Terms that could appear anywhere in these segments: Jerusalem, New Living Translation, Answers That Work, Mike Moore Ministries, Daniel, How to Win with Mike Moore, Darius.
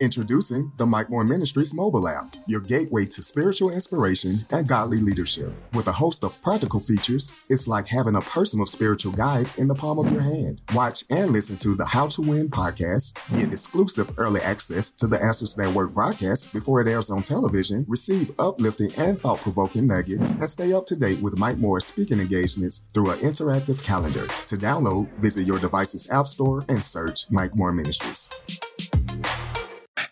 Introducing the Mike Moore Ministries mobile app, your gateway to spiritual inspiration and godly leadership. With a host of practical features, it's like having a personal spiritual guide in the palm of your hand. Watch and listen to the How to Win podcast, get exclusive early access to the Answers That Work broadcast before it airs on television, receive uplifting and thought-provoking nuggets, and stay up to date with Mike Moore's speaking engagements through an interactive calendar. To download, visit your device's app store and search Mike Moore Ministries.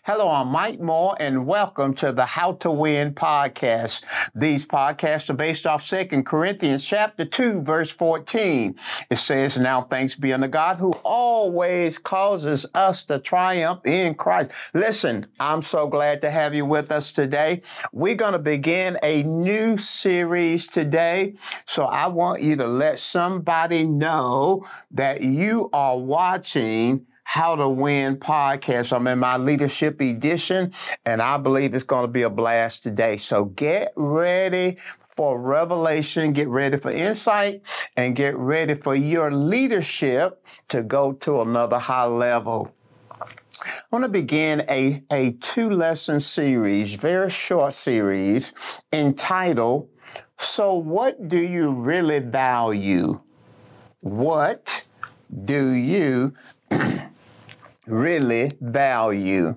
Hello, I'm Mike Moore, and welcome to the How to Win podcast. These podcasts are based off 2 Corinthians chapter 2, verse 14. It says, "Now thanks be unto God who always causes us to triumph in Christ." Listen, I'm so glad to have you with us today. We're going to begin a new series today, so I want you to let somebody know that you are watching How to Win podcast. I'm in my leadership edition, and I believe it's going to be a blast today. So get ready for revelation, get ready for insight, and get ready for your leadership to go to another high level. I want to begin a 2-lesson series, very short series, entitled, "So What Do You Really Value?" What do you really value?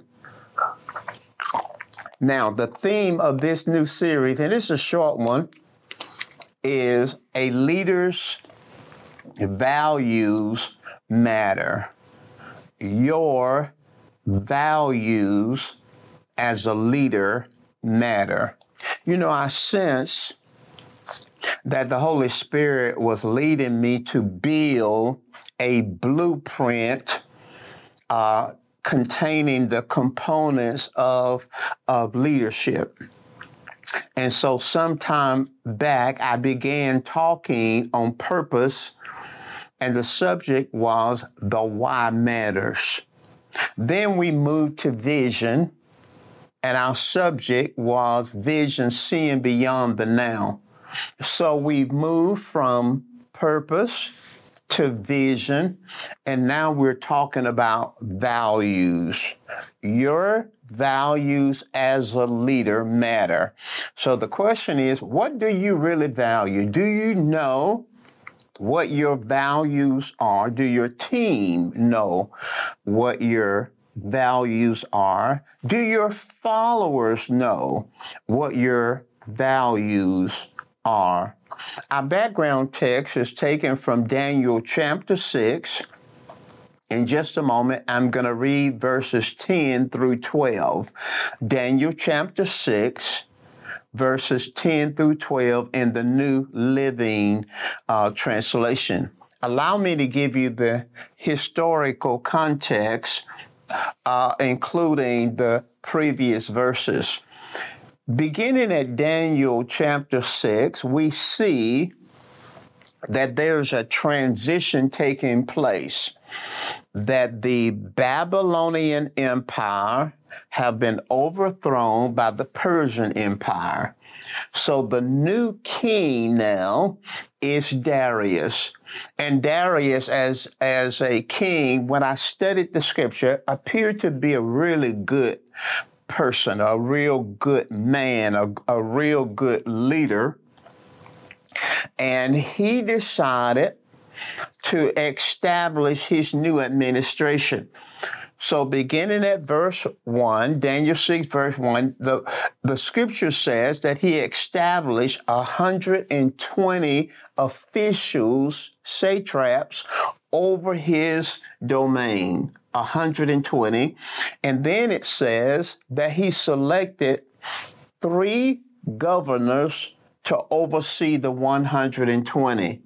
Now, the theme of this new series, and it's a short one, is a leader's values matter. Your values as a leader matter. You know, I sense that the Holy Spirit was leading me to build a blueprint containing the components of leadership. And so sometime back, I began talking on purpose, and the subject was the why matters. Then we moved to vision, and our subject was vision, seeing beyond the now. So we've moved from purpose to vision, and now we're talking about values. Your values as a leader matter. So the question is, what do you really value? Do you know what your values are? Do your team know what your values are? Do your followers know what your values are? Our background text is taken from Daniel chapter 6. In just a moment, I'm going to read verses 10 through 12. Daniel chapter 6, verses 10 through 12 in the New Living Translation. Allow me to give you the historical context, including the previous verses. Beginning at Daniel chapter 6, we see that there's a transition taking place, that the Babylonian Empire have been overthrown by the Persian Empire. So the new king now is Darius. And Darius, as a king, when I studied the scripture, appeared to be a really good person, a real good man, a real good leader. And he decided to establish his new administration. So beginning at verse 1, Daniel 6, verse 1, the scripture says that he established 120 officials, satraps, over his domain. 120. And then it says that he selected 3 governors to oversee the 120.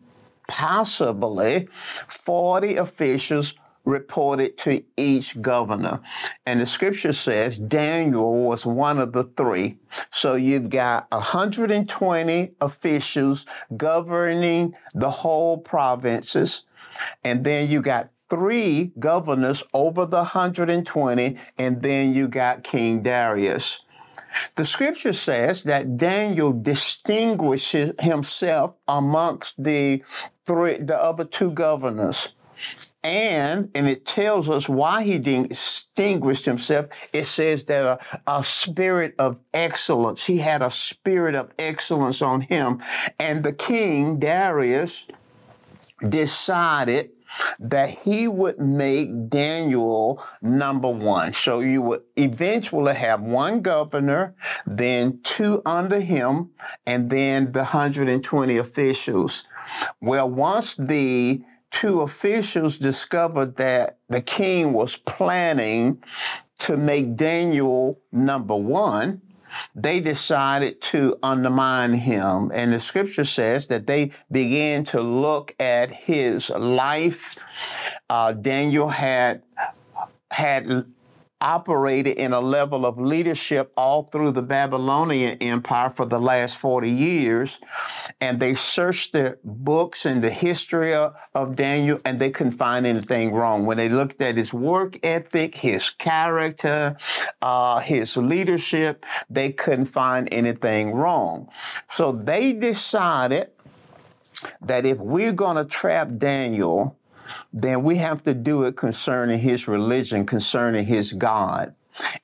Possibly 40 officials reported to each governor. And the scripture says Daniel was one of the 3. So you've got 120 officials governing the whole provinces. And then you got 3 governors over the 120, and then you got King Darius. The scripture says that Daniel distinguishes himself amongst the other two governors. And it tells us why he distinguished himself. It says that a spirit of excellence, he had a spirit of excellence on him. And the king, Darius, decided that he would make Daniel number one. So you would eventually have one governor, then two under him, and then the 120 officials. Well, once the two officials discovered that the king was planning to make Daniel number one, they decided to undermine him. And the scripture says that they began to look at his life. Daniel had operated in a level of leadership all through the Babylonian Empire for the last 40 years. And they searched the books and the history of Daniel, and they couldn't find anything wrong. When they looked at his work ethic, his character, his leadership, they couldn't find anything wrong. So they decided that if we're going to trap Daniel, then we have to do it concerning his religion, concerning his God.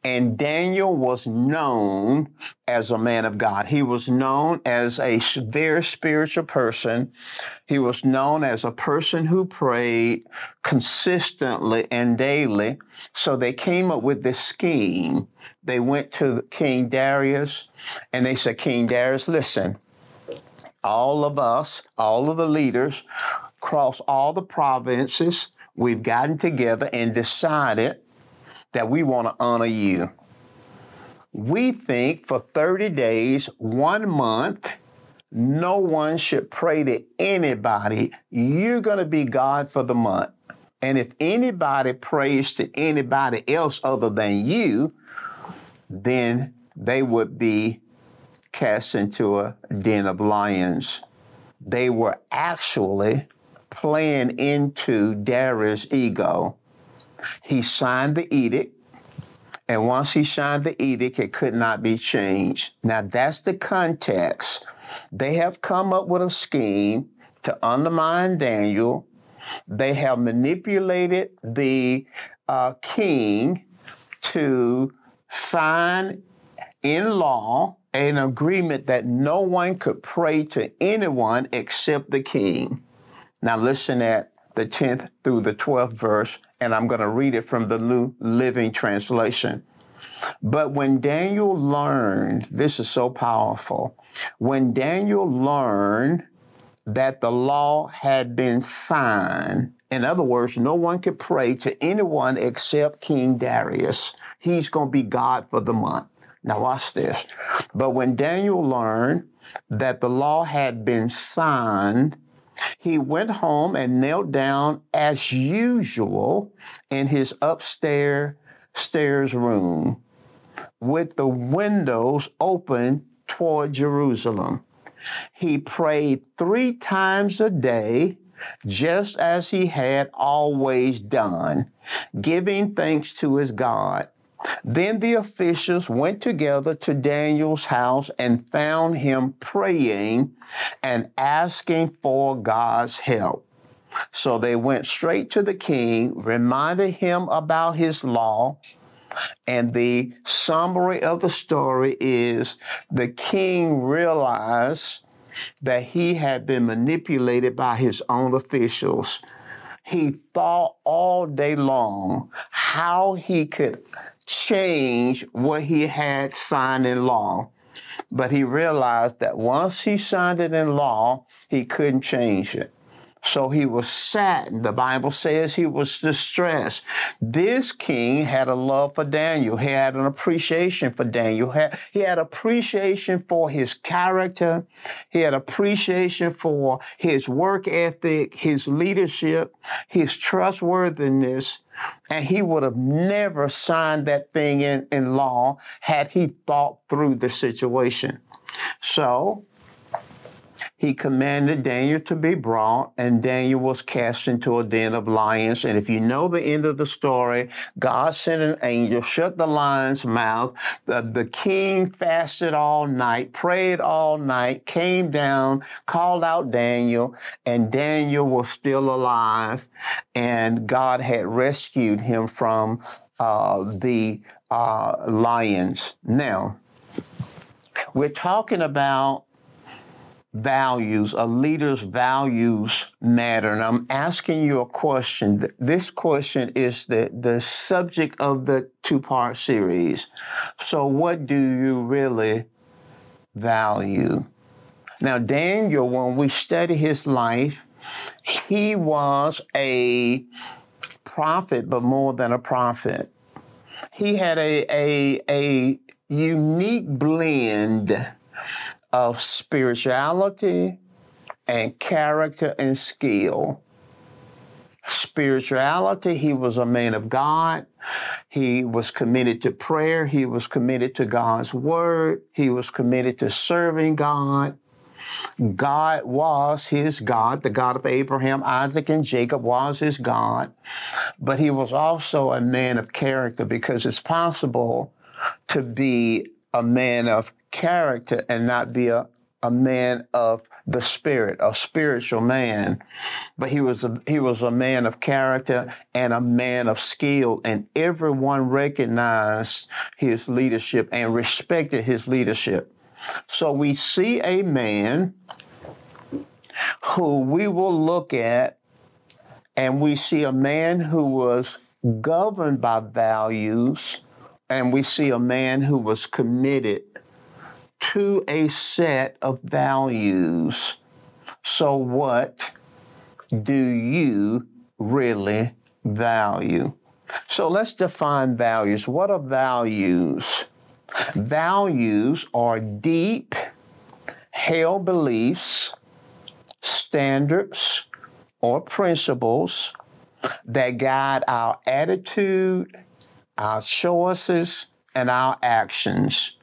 And Daniel was known as a man of God. He was known as a very spiritual person. He was known as a person who prayed consistently and daily. So they came up with this scheme. They went to King Darius and they said, King Darius, listen, all of us, all of the leaders, across all the provinces, we've gotten together and decided that we want to honor you. We think for 30 days, 1 month, no one should pray to anybody. You're going to be God for the month. And if anybody prays to anybody else other than you, then they would be cast into a den of lions. They were actually playing into Darius' ego. He signed the edict, and once he signed the edict, it could not be changed. Now, that's the context. They have come up with a scheme to undermine Daniel. They have manipulated the king to sign in law an agreement that no one could pray to anyone except the king. Now listen at the 10th through the 12th verse, and I'm going to read it from the New Living Translation. But when Daniel learned, this is so powerful, when Daniel learned that the law had been signed, in other words, no one could pray to anyone except King Darius. He's going to be God for the month. Now watch this. But when Daniel learned that the law had been signed, he went home and knelt down as usual in his upstairs room with the windows open toward Jerusalem. He prayed 3 times a day, just as he had always done, giving thanks to his God. Then the officials went together to Daniel's house and found him praying and asking for God's help. So they went straight to the king, reminded him about his law, and the summary of the story is the king realized that he had been manipulated by his own officials. He thought all day long how he could change what he had signed in law. But he realized that once he signed it in law, he couldn't change it. So he was saddened. The Bible says he was distressed. This king had a love for Daniel. He had an appreciation for Daniel. He had appreciation for his character. He had appreciation for his work ethic, his leadership, his trustworthiness. And he would have never signed that thing in law had he thought through the situation. So he commanded Daniel to be brought, and Daniel was cast into a den of lions. And if you know the end of the story, God sent an angel, shut the lion's mouth. The king fasted all night, prayed all night, came down, called out Daniel, and Daniel was still alive. And God had rescued him from the lions. Now, we're talking about values, a leader's values matter. And I'm asking you a question. This question is the subject of the two-part series. So what do you really value? Now, Daniel, when we study his life, he was a prophet, but more than a prophet. He had a unique blend of spirituality and character and skill. Spirituality, he was a man of God. He was committed to prayer. He was committed to God's word. He was committed to serving God. God was his God. The God of Abraham, Isaac, and Jacob was his God. But he was also a man of character, because it's possible to be a man of character and not be a man of the spirit, a spiritual man. But he was a man of character and a man of skill, and everyone recognized his leadership and respected his leadership. So we see a man who we will look at, and we see a man who was governed by values, and we see a man who was committed to a set of values. So what do you really value? So let's define values. What are values? Values are deep, held beliefs, standards, or principles that guide our attitude, our choices, and our actions.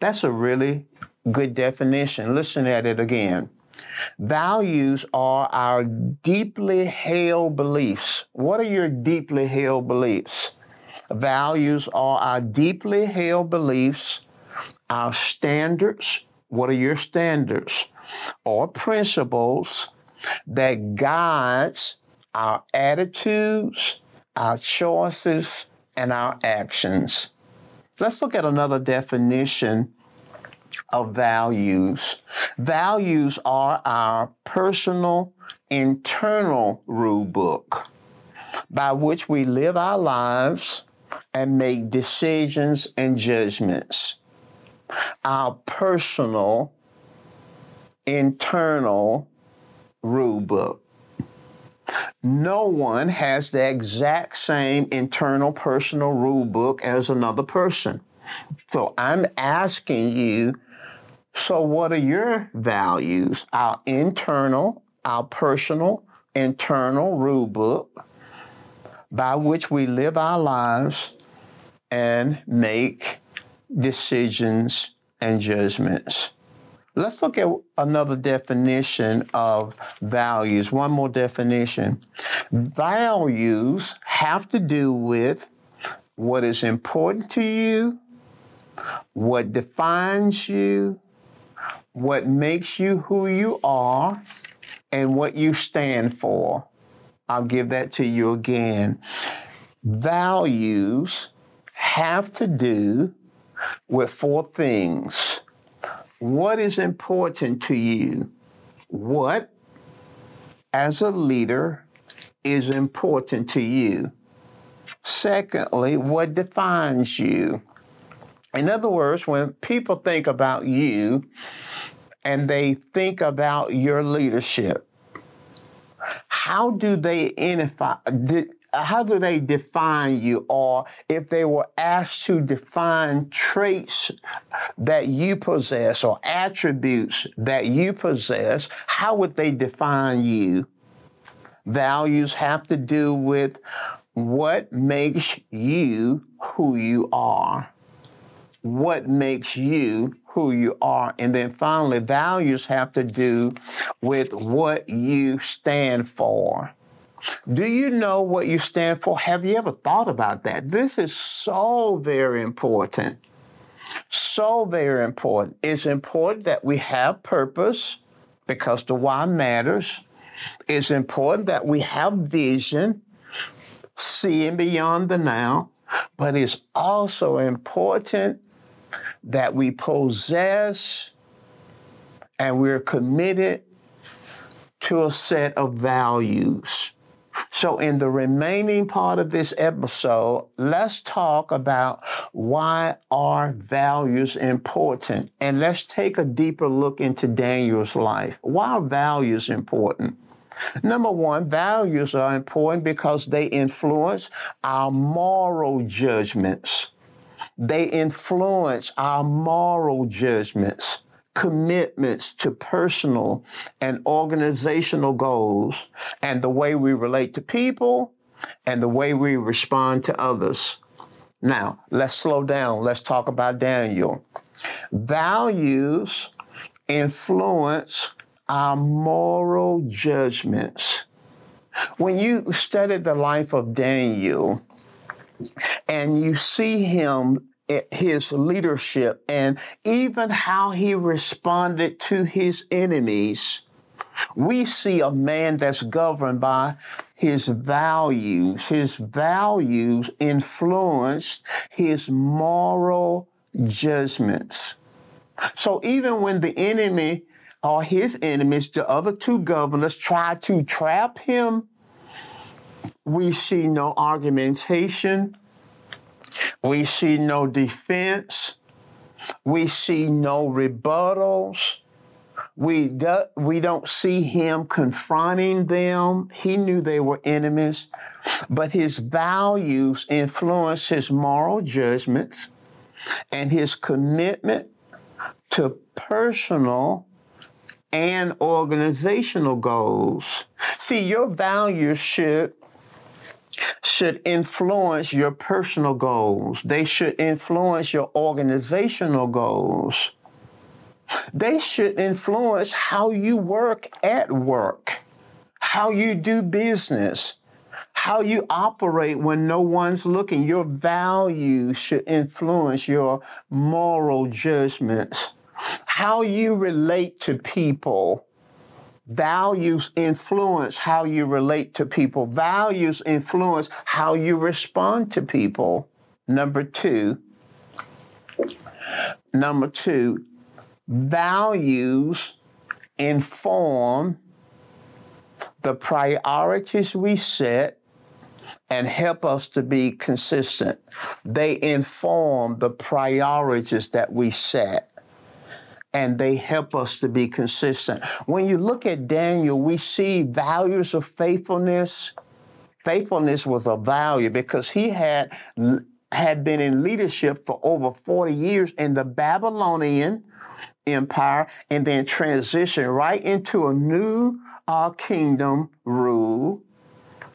That's a really good definition. Listen at it again. Values are our deeply held beliefs. What are your deeply held beliefs? Values are our deeply held beliefs, our standards. What are your standards? Or principles that guides our attitudes, our choices, and our actions. Let's look at another definition of values. Values are our personal internal rule book by which we live our lives and make decisions and judgments. Our personal internal rule book. No one has the exact same internal personal rule book as another person. So I'm asking you, so what are your values? Our internal, our personal internal rule book by which we live our lives and make decisions and judgments. Let's look at another definition of values. One more definition. Values have to do with what is important to you, what defines you, what makes you who you are, and what you stand for. I'll give that to you again. Values have to do with four things. What is important to you? What, as a leader, is important to you? Secondly, what defines you? In other words, when people think about you and they think about your leadership, how do they define you? Or if they were asked to define traits that you possess or attributes that you possess, how would they define you? Values have to do with what makes you who you are. What makes you who you are. And then finally, values have to do with what you stand for. Do you know what you stand for? Have you ever thought about that? This is so very important. So very important. It's important that we have purpose because the why matters. It's important that we have vision, seeing beyond the now. But it's also important that we possess and we're committed to a set of values. So in the remaining part of this episode, let's talk about why are values important? And let's take a deeper look into Daniel's life. Why are values important? Number one, values are important because they influence our moral judgments. They influence our moral judgments, commitments to personal and organizational goals, and the way we relate to people and the way we respond to others. Now, let's slow down. Let's talk about Daniel. Values influence our moral judgments. When you study the life of Daniel and you see him, his leadership, and even how he responded to his enemies, we see a man that's governed by his values. His values influenced his moral judgments. So even when the enemy or his enemies, the other two governors, try to trap him, we see no argumentation. We see no defense. We see no rebuttals. We don't see him confronting them. He knew they were enemies, but his values influence his moral judgments and his commitment to personal and organizational goals. See, your values should influence your personal goals. They should influence your organizational goals. They should influence how you work at work, how you do business, how you operate when no one's looking. Your values should influence your moral judgments. How you relate to people. Values influence how you relate to people. Values influence how you respond to people. Number two, values inform the priorities we set and help us to be consistent. They inform the priorities that we set, and they help us to be consistent. When you look at Daniel, we see values of faithfulness. Faithfulness was a value because he had been in leadership for over 40 years in the Babylonian Empire and then transitioned right into a new kingdom rule.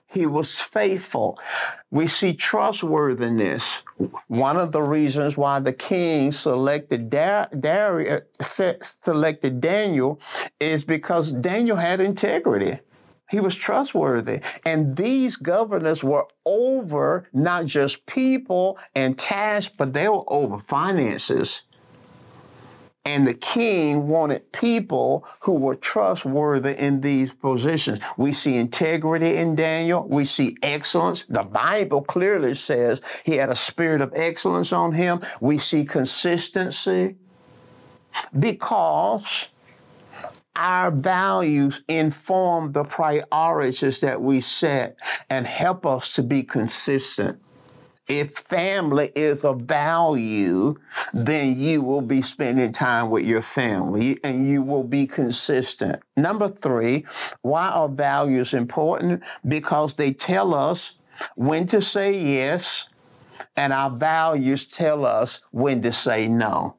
He was faithful. We see trustworthiness. One of the reasons why the king selected Daniel is because Daniel had integrity. He was trustworthy. And these governors were over not just people and tasks, but they were over finances. And the king wanted people who were trustworthy in these positions. We see integrity in Daniel. We see excellence. The Bible clearly says he had a spirit of excellence on him. We see consistency because our values inform the priorities that we set and help us to be consistent. If family is a value, then you will be spending time with your family and you will be consistent. Number three, why are values important? Because they tell us when to say yes, and our values tell us when to say no.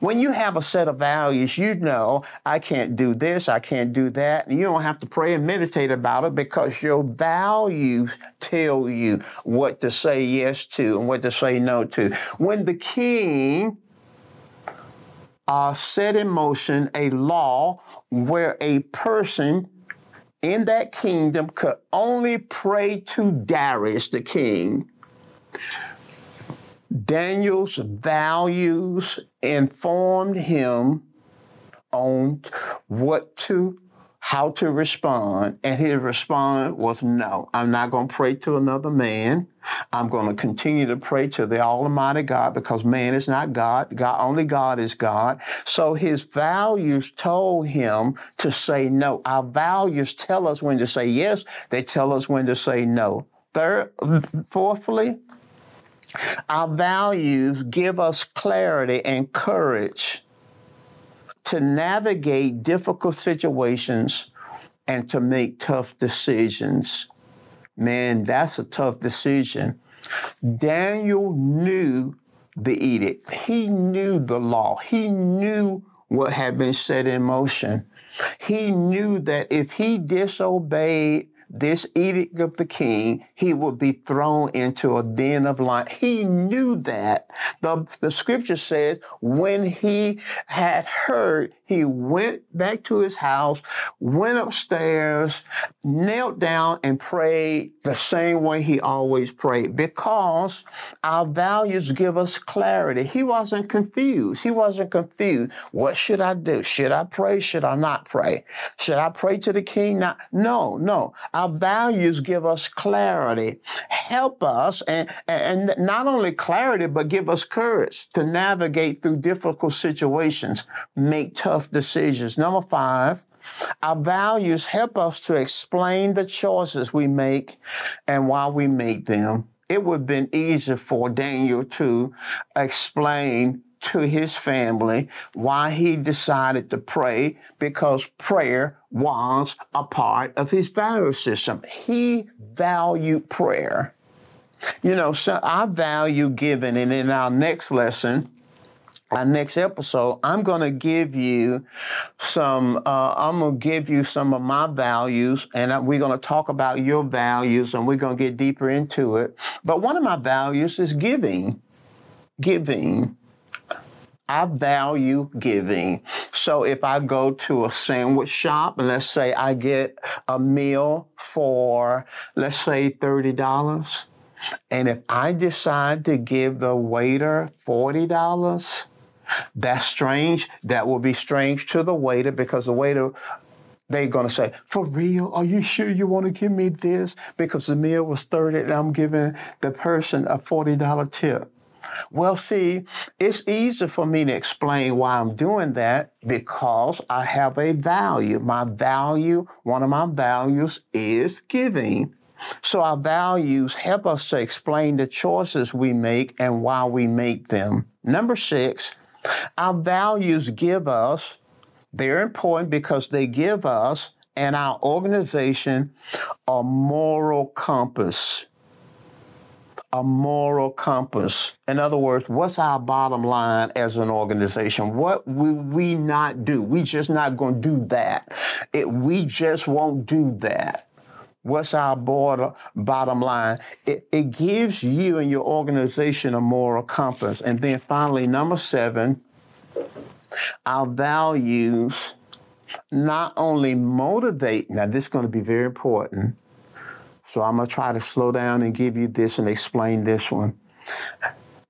When you have a set of values, you know, I can't do this, I can't do that. You don't have to pray and meditate about it because your values tell you what to say yes to and what to say no to. When the king set in motion a law where a person in that kingdom could only pray to Darius, the king. Daniel's values informed him on how to respond, and his response was, no, I'm not going to pray to another man. I'm going to continue to pray to the Almighty God, because man is not God. Only God is God. So his values told him to say no. Our values tell us when to say yes. They tell us when to say no. Fourthly, our values give us clarity and courage to navigate difficult situations and to make tough decisions. Man, that's a tough decision. Daniel knew the edict. He knew the law. He knew what had been set in motion. He knew that if he disobeyed this edict of the king, he would be thrown into a den of lions. He knew that. The scripture says when he had heard, he went back to his house, went upstairs, knelt down and prayed the same way he always prayed, because our values give us clarity. He wasn't confused. What should I do? Should I pray? Should I not pray? Should I pray to the king? No. Our values give us clarity, help us, and not only clarity, but give us courage to navigate through difficult situations, make tough decisions. Number 5, our values help us to explain the choices we make and why we make them. It would have been easier for Daniel to explain to his family why he decided to pray, because prayer was a part of his value system. He valued prayer. So I value giving, and in our next lesson, our next episode, I'm going to give you some of my values, and we're going to talk about your values, and we're going to get deeper into it. But one of my values is giving. I value giving. So if I go to a sandwich shop, and let's say I get a meal for, let's say, $30, and if I decide to give the waiter $40, that's strange. That will be strange to the waiter, because the waiter, they're going to say, for real? Are you sure you want to give me this? Because the meal was $30 and I'm giving the person a $40 tip. Well, see, it's easy for me to explain why I'm doing that, because I have a value. One of my values is giving. So our values help us to explain the choices we make and why we make them. Number 6, our values they're important because they give us and our organization a moral compass. In other words, what's our bottom line as an organization? What will we not do? We just not going to do that. We just won't do that. What's our bottom line? It gives you and your organization a moral compass. And then finally, number 7, our values not only motivate. Now, this is going to be very important. So I'm going to try to slow down and give you this and explain this one.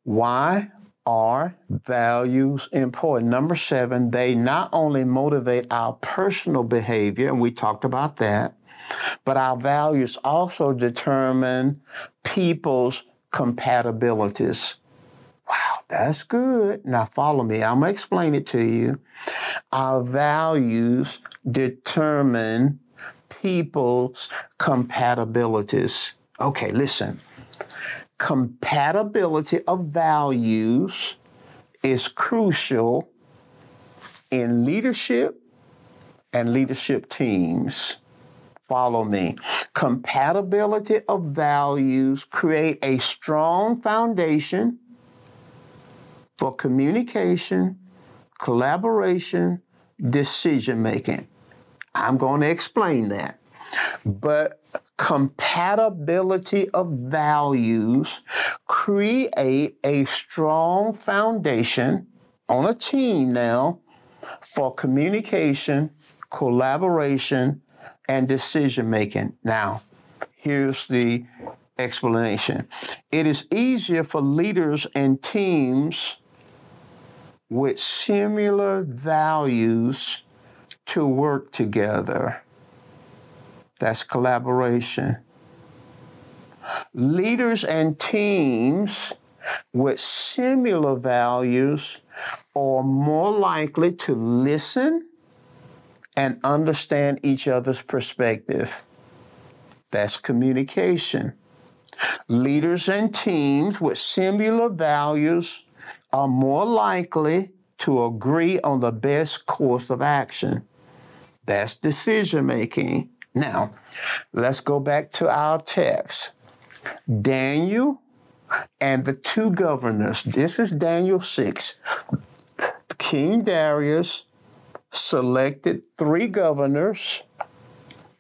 Why are values important? Number 7, they not only motivate our personal behavior, and we talked about that, but our values also determine people's compatibilities. Wow, that's good. Now follow me. I'm going to explain it to you. Our values determine people's compatibilities. Okay, listen. Compatibility of values is crucial in leadership and leadership teams. Follow me. Compatibility of values create a strong foundation for communication, collaboration, decision-making. I'm going to explain that. But compatibility of values create a strong foundation on a team now for communication, collaboration, and decision-making. Now, here's the explanation. It is easier for leaders and teams with similar values to work together. That's collaboration. Leaders and teams with similar values are more likely to listen and understand each other's perspective. That's communication. Leaders and teams with similar values are more likely to agree on the best course of action. That's decision-making. Now, let's go back to our text. Daniel and the two governors. This is Daniel 6. King Darius selected three governors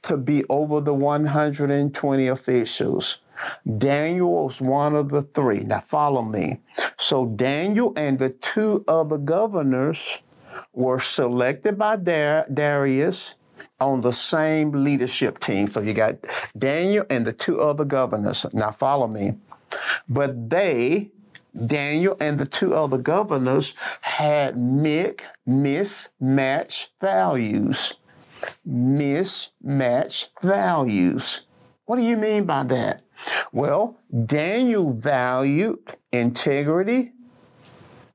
to be over the 120 officials. Daniel was one of the three. Now follow me. So Daniel and the two other governors were selected by Darius on the same leadership team. So you got Daniel and the two other governors. Now follow me. But they, Daniel and the two other governors, had mismatched values. Mismatched values. What do you mean by that? Well, Daniel valued integrity,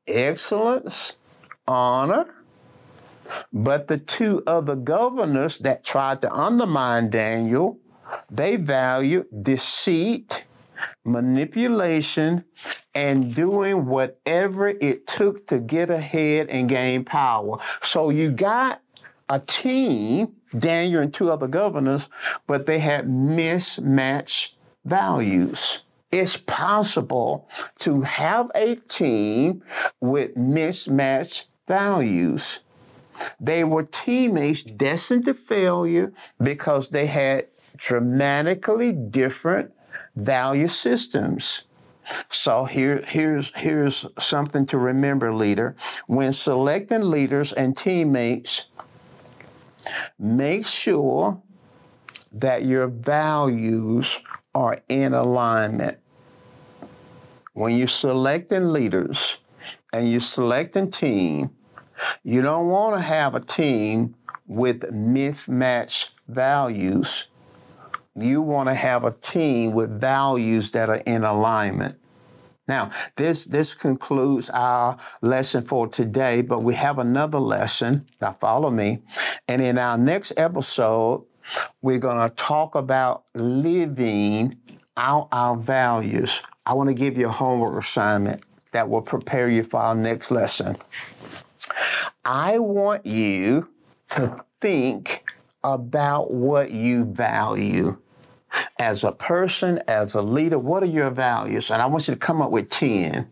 excellence, honor, but the two other governors that tried to undermine Daniel, they valued deceit, manipulation, and doing whatever it took to get ahead and gain power. So you got a team, Daniel and two other governors, but they had mismatched values. It's possible to have a team with mismatched values. They were teammates destined to failure because they had dramatically different value systems. So here's something to remember, leader. When selecting leaders and teammates, make sure that your values are in alignment. When you're selecting leaders and you're selecting team, you don't want to have a team with mismatched values. You want to have a team with values that are in alignment. Now, this concludes our lesson for today, but we have another lesson. Now, follow me. And in our next episode, we're going to talk about living out our values. I want to give you a homework assignment that will prepare you for our next lesson. I want you to think about what you value. As a person, as a leader, what are your values? And I want you to come up with 10.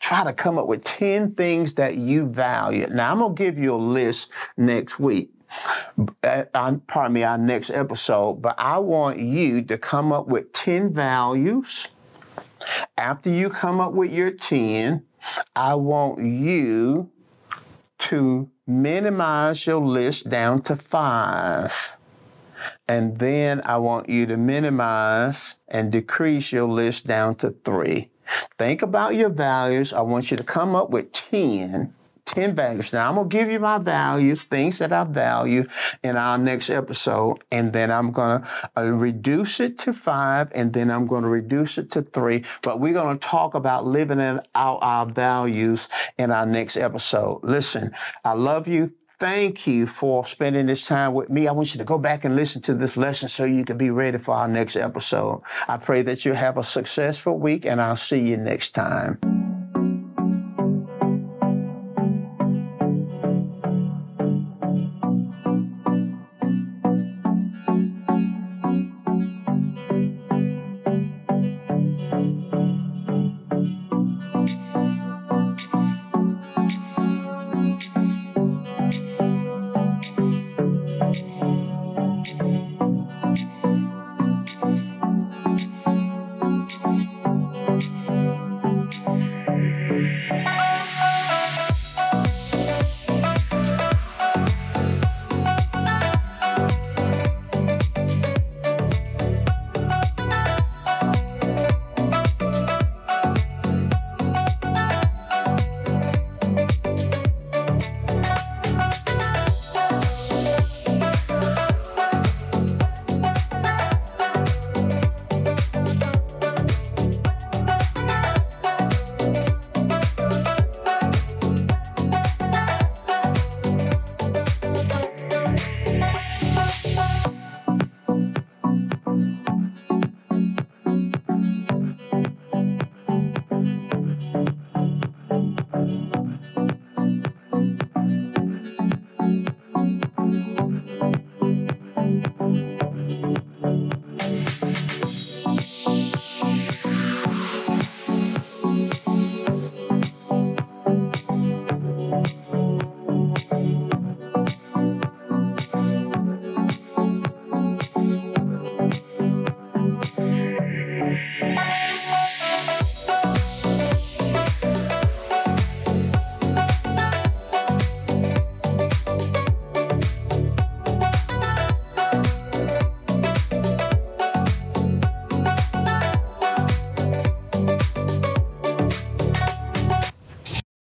Try to come up with 10 things that you value. Now, I'm going to give you a list next week. Our next episode. But I want you to come up with 10 values. After you come up with your 10, I want you to minimize your list down to 5. And then I want you to minimize and decrease your list down to 3. Think about your values. I want you to come up with 10 values. Now, I'm going to give you my values, things that I value in our next episode, and then I'm going to reduce it to 5, and then I'm going to reduce it to 3. But we're going to talk about living out our values in our next episode. Listen, I love you. Thank you for spending this time with me. I want you to go back and listen to this lesson so you can be ready for our next episode. I pray that you have a successful week, and I'll see you next time.